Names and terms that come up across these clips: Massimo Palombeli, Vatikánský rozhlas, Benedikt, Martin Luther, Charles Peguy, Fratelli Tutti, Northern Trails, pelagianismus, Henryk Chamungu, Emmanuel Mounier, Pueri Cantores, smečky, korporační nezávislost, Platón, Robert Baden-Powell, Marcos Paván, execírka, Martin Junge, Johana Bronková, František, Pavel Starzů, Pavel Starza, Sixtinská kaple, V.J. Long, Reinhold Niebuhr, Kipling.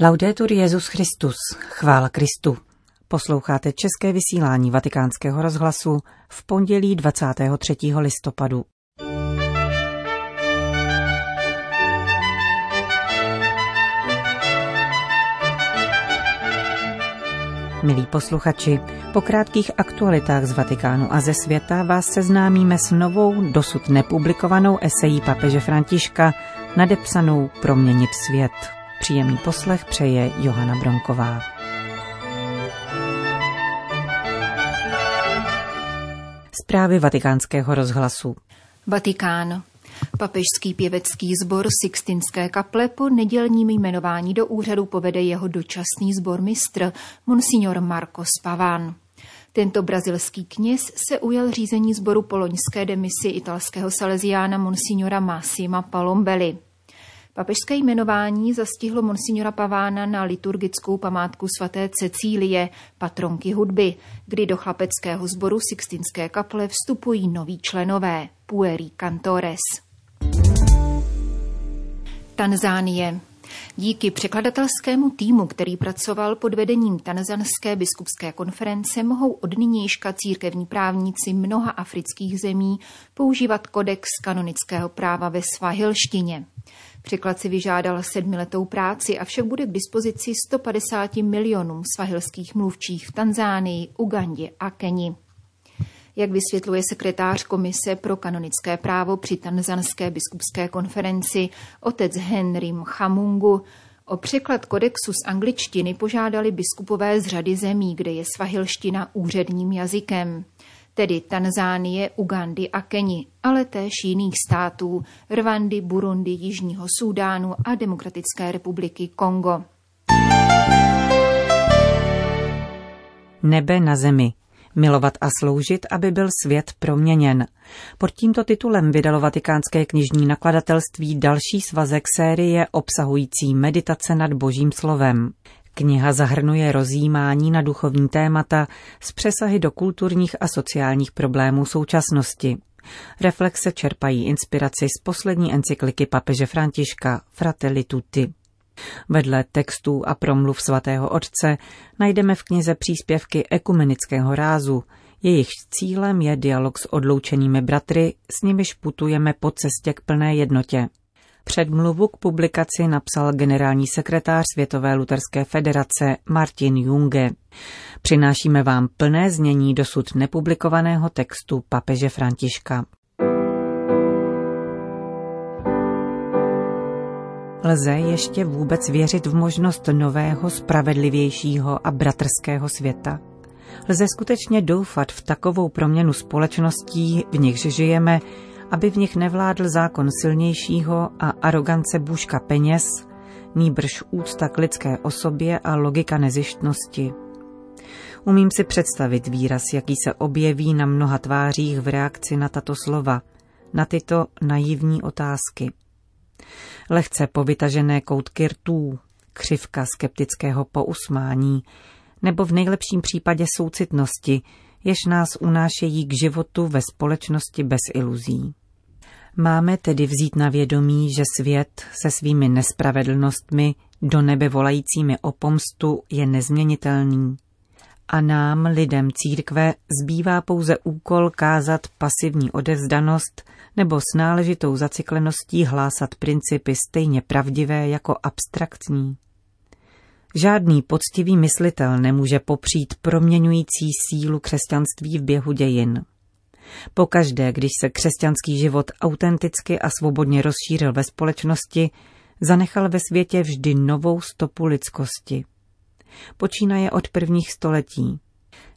Laudetur Jesus Christus, chvála Kristu. Posloucháte české vysílání Vatikánského rozhlasu v pondělí 23. listopadu. Milí posluchači, po krátkých aktualitách z Vatikánu a ze světa vás seznámíme s novou, dosud nepublikovanou esejí papeže Františka, nadepsanou Proměnit svět. Příjemný poslech přeje Johana Bronková. Zprávy Vatikánského rozhlasu. Vatikán. Papežský pěvecký sbor Sixtinské kaple po nedělním jmenování do úřadu povede jeho dočasný sbormistr, monsignor Marcos Paván. Tento brazilský kněz se ujal řízení sboru po loňské demisi italského saleziána monsignora Massima Palombeli. Papežské jmenování zastihlo monsignora Pavána na liturgickou památku svaté Cecílie, patronky hudby, kdy do chlapeckého sboru Sixtinské kaple vstupují noví členové, Pueri Cantores. Tanzánie. Díky překladatelskému týmu, který pracoval pod vedením Tanzanské biskupské konference, mohou od nynějška církevní právníci mnoha afrických zemí používat kodex kanonického práva ve svahilštině. Překlad si vyžádal 7letou práci, avšak bude k dispozici 150 milionům svahilských mluvčích v Tanzánii, Ugandě a Keni. Jak vysvětluje sekretář Komise pro kanonické právo při Tanzanské biskupské konferenci otec Henryk Chamungu, o překlad kodexu z angličtiny požádali biskupové z řady zemí, kde je svahilština úředním jazykem, tedy Tanzánie, Ugandy a Keni, ale též jiných států, Rwandy, Burundi, Jižního Súdánu a Demokratické republiky Kongo. Nebe na zemi. Milovat a sloužit, aby byl svět proměněn. Pod tímto titulem vydalo Vatikánské knižní nakladatelství další svazek série obsahující meditace nad Božím slovem. Kniha zahrnuje rozjímání na duchovní témata s přesahy do kulturních a sociálních problémů současnosti. Reflexe čerpají inspiraci z poslední encykliky papeže Františka Fratelli Tutti. Vedle textů a promluv svatého otce najdeme v knize příspěvky ekumenického rázu. Jejich cílem je dialog s odloučenými bratry, s nimiž putujeme po cestě k plné jednotě. Předmluvu k publikaci napsal generální sekretář Světové luterské federace Martin Junge. Přinášíme vám plné znění dosud nepublikovaného textu papeže Františka. Lze ještě vůbec věřit v možnost nového, spravedlivějšího a bratrského světa? Lze skutečně doufat v takovou proměnu společností, v nichž žijeme, aby v nich nevládl zákon silnějšího a arogance bůžka peněz, nýbrž úcta k lidské osobě a logika nezištnosti? Umím si představit výraz, jaký se objeví na mnoha tvářích v reakci na tato slova, na tyto naivní otázky. Lehce povytažené koutky rtů, křivka skeptického pousmání, nebo v nejlepším případě soucitnosti, jež nás unášejí k životu ve společnosti bez iluzí. Máme tedy vzít na vědomí, že svět se svými nespravedlnostmi do nebe volajícími o pomstu je nezměnitelný. A nám, lidem církve, zbývá pouze úkol kázat pasivní odevzdanost nebo s náležitou zacikleností hlásat principy stejně pravdivé jako abstraktní. Žádný poctivý myslitel nemůže popřít proměňující sílu křesťanství v běhu dějin. Pokaždé, když se křesťanský život autenticky a svobodně rozšířil ve společnosti, zanechal ve světě vždy novou stopu lidskosti. Počínaje od prvních století.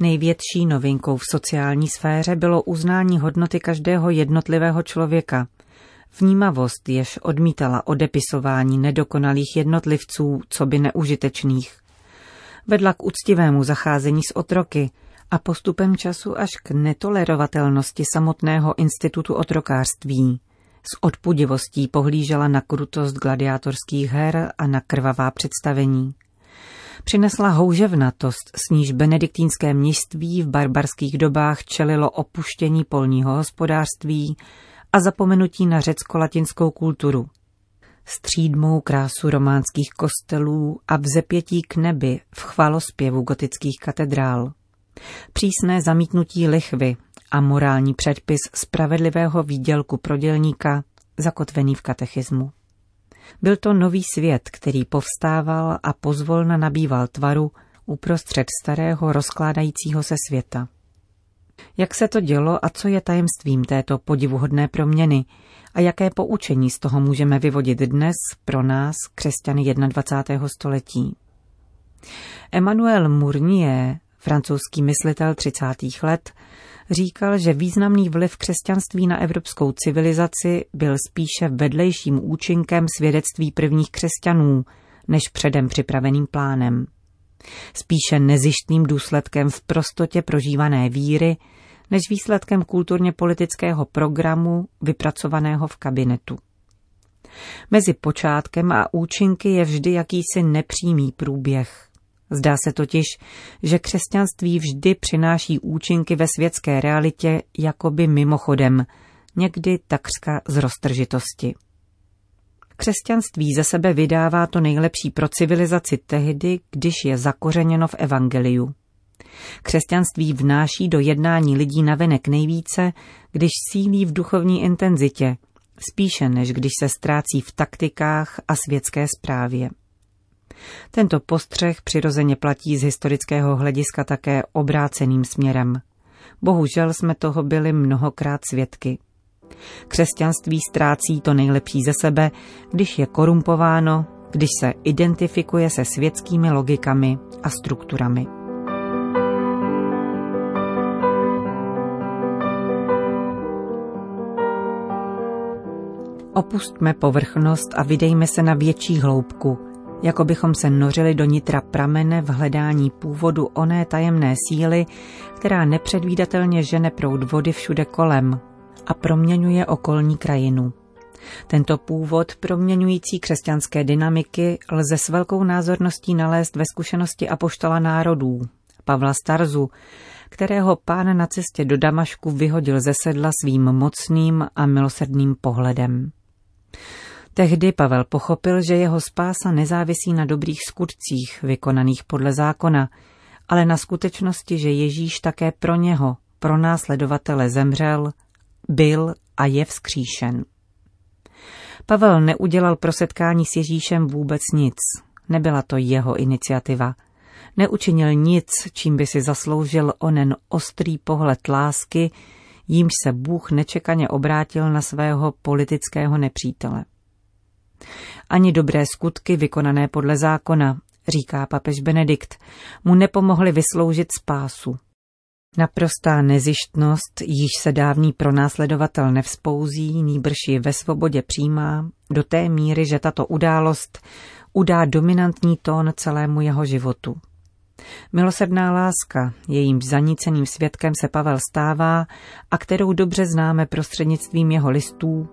Největší novinkou v sociální sféře bylo uznání hodnoty každého jednotlivého člověka. Vnímavost, jež odmítala odepisování nedokonalých jednotlivců, coby neužitečných. Vedla k uctivému zacházení s otroky a postupem času až k netolerovatelnosti samotného institutu otrokářství. S odpudivostí pohlížela na krutost gladiátorských her a na krvavá představení. Přinesla houževnatost, s níž benediktínské mnictví v barbarských dobách čelilo opuštění polního hospodářství a zapomenutí na řecko-latinskou kulturu. střídmou krásu románských kostelů a vzepětí k nebi v chvalospěvu gotických katedrál, přísné zamítnutí lichvy a morální předpis spravedlivého výdělku pro dělníka zakotvený v katechismu. Byl to nový svět, který povstával a pozvolna nabýval tvaru uprostřed starého rozkládajícího se světa. Jak se to dělo a co je tajemstvím této podivuhodné proměny a jaké poučení z toho můžeme vyvodit dnes pro nás, křesťany 21. století? Emmanuel Mounier, francouzský myslitel 30. let, říkal, že významný vliv křesťanství na evropskou civilizaci byl spíše vedlejším účinkem svědectví prvních křesťanů než předem připraveným plánem. Spíše nezištným důsledkem v prostotě prožívané víry, než výsledkem kulturně-politického programu vypracovaného v kabinetu. Mezi počátkem a účinky je vždy jakýsi nepřímý průběh. Zdá se totiž, že křesťanství vždy přináší účinky ve světské realitě jakoby mimochodem, někdy takřka z roztržitosti. Křesťanství ze sebe vydává to nejlepší pro civilizaci tehdy, když je zakořeněno v evangeliu. Křesťanství vnáší do jednání lidí navenek nejvíce, když sílí v duchovní intenzitě, spíše než když se ztrácí v taktikách a světské správě. Tento postřeh přirozeně platí z historického hlediska také obráceným směrem. Bohužel jsme toho byli mnohokrát svědky. Křesťanství ztrácí to nejlepší ze sebe, když je korumpováno, když se identifikuje se světskými logikami a strukturami. Opustme povrchnost a vydejme se na větší hloubku, jako bychom se nořili do nitra pramene v hledání původu oné tajemné síly, která nepředvídatelně žene proud vody všude kolem a proměňuje okolní krajinu. Tento původ proměňující křesťanské dynamiky lze s velkou názorností nalézt ve zkušenosti apoštola národů, Pavla Starzu, kterého Pán na cestě do Damašku vyhodil ze sedla svým mocným a milosrdným pohledem. Tehdy Pavel pochopil, že jeho spása nezávisí na dobrých skutcích vykonaných podle zákona, ale na skutečnosti, že Ježíš také pro něho, pro následovatele zemřel, byl a je vzkříšen. Pavel neudělal pro setkání s Ježíšem vůbec nic, nebyla to jeho iniciativa. Neučinil nic, čím by si zasloužil onen ostrý pohled lásky, jímž se Bůh nečekaně obrátil na svého politického nepřítele. Ani dobré skutky vykonané podle zákona, říká papež Benedikt, mu nepomohly vysloužit spásu. Naprostá nezištnost, již se dávný pronásledovatel nevzpouzí, nýbrž ji ve svobodě přijímá, do té míry, že tato událost udá dominantní tón celému jeho životu. Milosrdná láska, jejím zaníceným svědkem se Pavel stává a kterou dobře známe prostřednictvím jeho listů,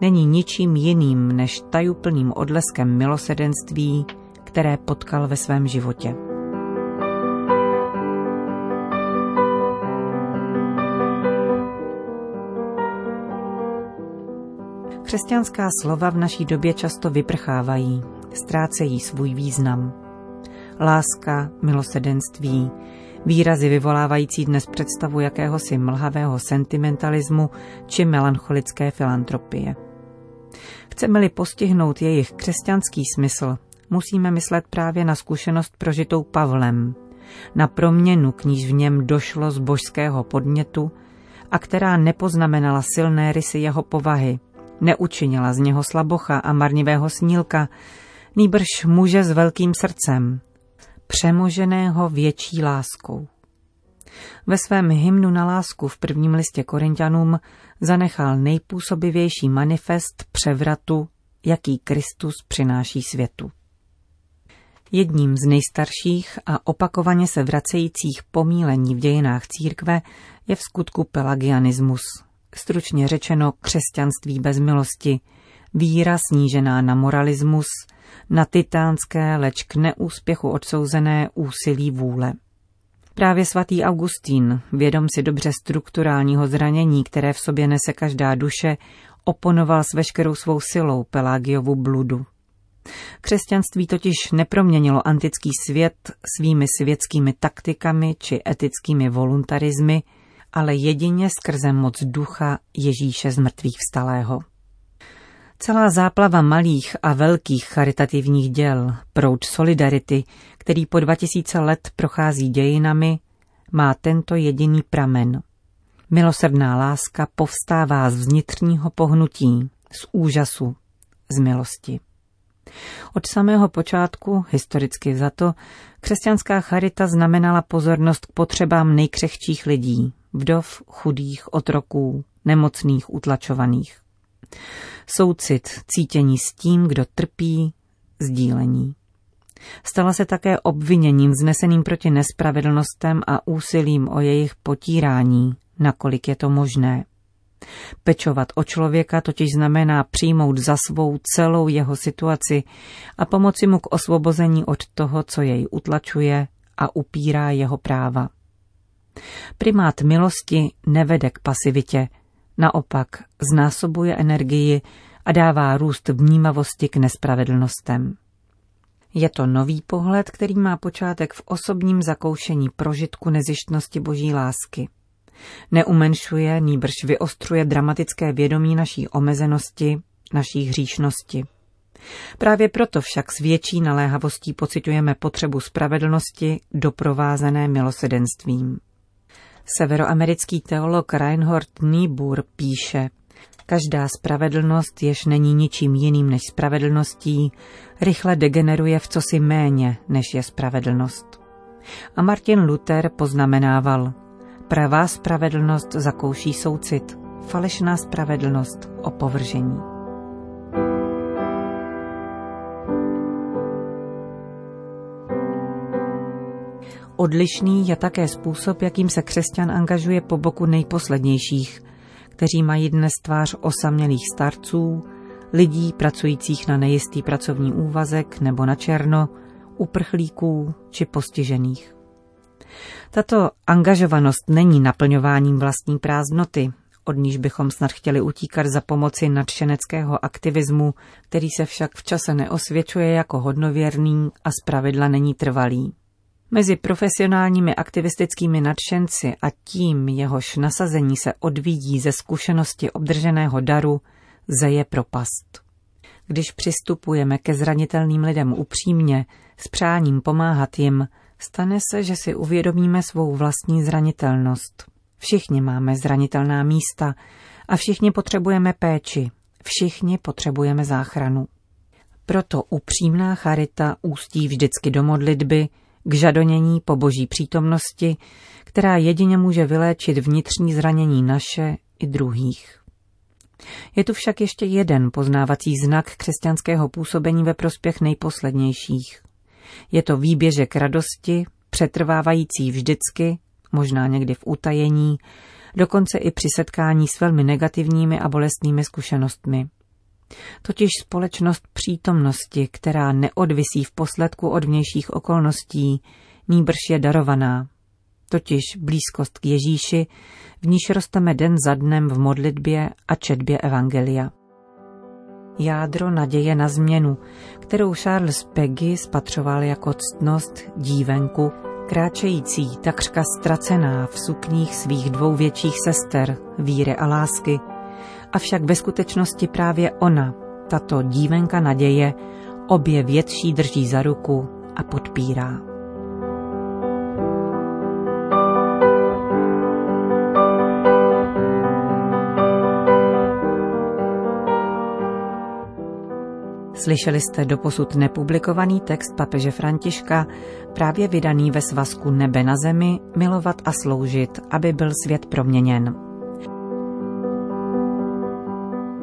není ničím jiným než tajuplným odleskem milosrdenství, které potkal ve svém životě. Křesťanská slova v naší době často vyprchávají, ztrácejí svůj význam. Láska, milosrdenství, výrazy vyvolávající dnes představu jakéhosi mlhavého sentimentalismu či melancholické filantropie. Chceme-li postihnout jejich křesťanský smysl, musíme myslet právě na zkušenost prožitou Pavlem, na proměnu, k níž v něm došlo z božského podnětu a která nepoznamenala silné rysy jeho povahy, neučinila z něho slabocha a marnivého snílka, nýbrž muže s velkým srdcem, přemoženého větší láskou. Ve svém hymnu na lásku v prvním listě Korinťanům zanechal nejpůsobivější manifest převratu, jaký Kristus přináší světu. Jedním z nejstarších a opakovaně se vracejících pomílení v dějinách církve je vskutku pelagianismus, stručně řečeno křesťanství bez milosti, víra snížená na moralismus, na titánské, leč k neúspěchu odsouzené úsilí vůle. Právě svatý Augustín, vědom si dobře strukturálního zranění, které v sobě nese každá duše, oponoval s veškerou svou silou Pelagiovu bludu. Křesťanství totiž neproměnilo antický svět svými světskými taktikami či etickými voluntarizmy, ale jedině skrze moc ducha Ježíše z mrtvých vstalého. Celá záplava malých a velkých charitativních děl, proud solidarity, který po 2000 let prochází dějinami, má tento jediný pramen. Milosrdná láska povstává z vnitřního pohnutí, z úžasu, z milosti. Od samého počátku, historicky vzato, křesťanská charita znamenala pozornost k potřebám nejkřehčích lidí, vdov, chudých, otroků, nemocných, utlačovaných. Soucit, cítění s tím, kdo trpí, sdílení. Stala se také obviněním vzneseným proti nespravedlnostem a úsilím o jejich potírání, nakolik je to možné. Pečovat o člověka totiž znamená přijmout za svou celou jeho situaci a pomoci mu k osvobození od toho, co jej utlačuje a upírá jeho práva. Primát milosti nevede k pasivitě, naopak znásobuje energii a dává růst vnímavosti k nespravedlnostem. Je to nový pohled, který má počátek v osobním zakoušení prožitku nezištnosti boží lásky. Neumenšuje, nýbrž vyostřuje dramatické vědomí naší omezenosti, naší hříšnosti. Právě proto však s větší naléhavostí pociťujeme potřebu spravedlnosti doprovázené milosrdenstvím. Severoamerický teolog Reinhold Niebuhr píše: každá spravedlnost, jež není ničím jiným než spravedlností, rychle degeneruje v cosi méně, než je spravedlnost. A Martin Luther poznamenával: pravá spravedlnost zakouší soucit, falešná spravedlnost opovržení. Odlišný je také způsob, jakým se křesťan angažuje po boku nejposlednějších, kteří mají dnes tvář osamělých starců, lidí pracujících na nejistý pracovní úvazek nebo na černo, uprchlíků či postižených. Tato angažovanost není naplňováním vlastní prázdnoty, od níž bychom snad chtěli utíkat za pomoci nadšeneckého aktivismu, který se však v čase neosvědčuje jako hodnověrný a zpravidla není trvalý. Mezi profesionálními aktivistickými nadšenci a tím, jehož nasazení se odvíjí ze zkušenosti obdrženého daru, zeje propast. Když přistupujeme ke zranitelným lidem upřímně, s přáním pomáhat jim, stane se, že si uvědomíme svou vlastní zranitelnost. Všichni máme zranitelná místa a všichni potřebujeme péči, všichni potřebujeme záchranu. Proto upřímná charita ústí vždycky do modlitby, k žadonění po boží přítomnosti, která jedině může vyléčit vnitřní zranění naše i druhých. Je tu však ještě jeden poznávací znak křesťanského působení ve prospěch nejposlednějších. Je to výběžek radosti, přetrvávající vždycky, možná někdy v utajení, dokonce i při setkání s velmi negativními a bolestnými zkušenostmi. Totiž společnost přítomnosti, která neodvisí v posledku od vnějších okolností, nýbrž je darovaná. Totiž blízkost k Ježíši, v níž rosteme den za dnem v modlitbě a četbě evangelia. Jádro naděje na změnu, kterou Charles Peguy spatřoval jako ctnost dívenku, kráčející, takřka ztracená v sukních svých dvou větších sester, víry a lásky. Avšak ve skutečnosti právě ona, tato dívenka naděje, obě větší drží za ruku a podpírá. Slyšeli jste doposud nepublikovaný text papeže Františka, právě vydaný ve svazku Nebe na zemi, milovat a sloužit, aby byl svět proměněn.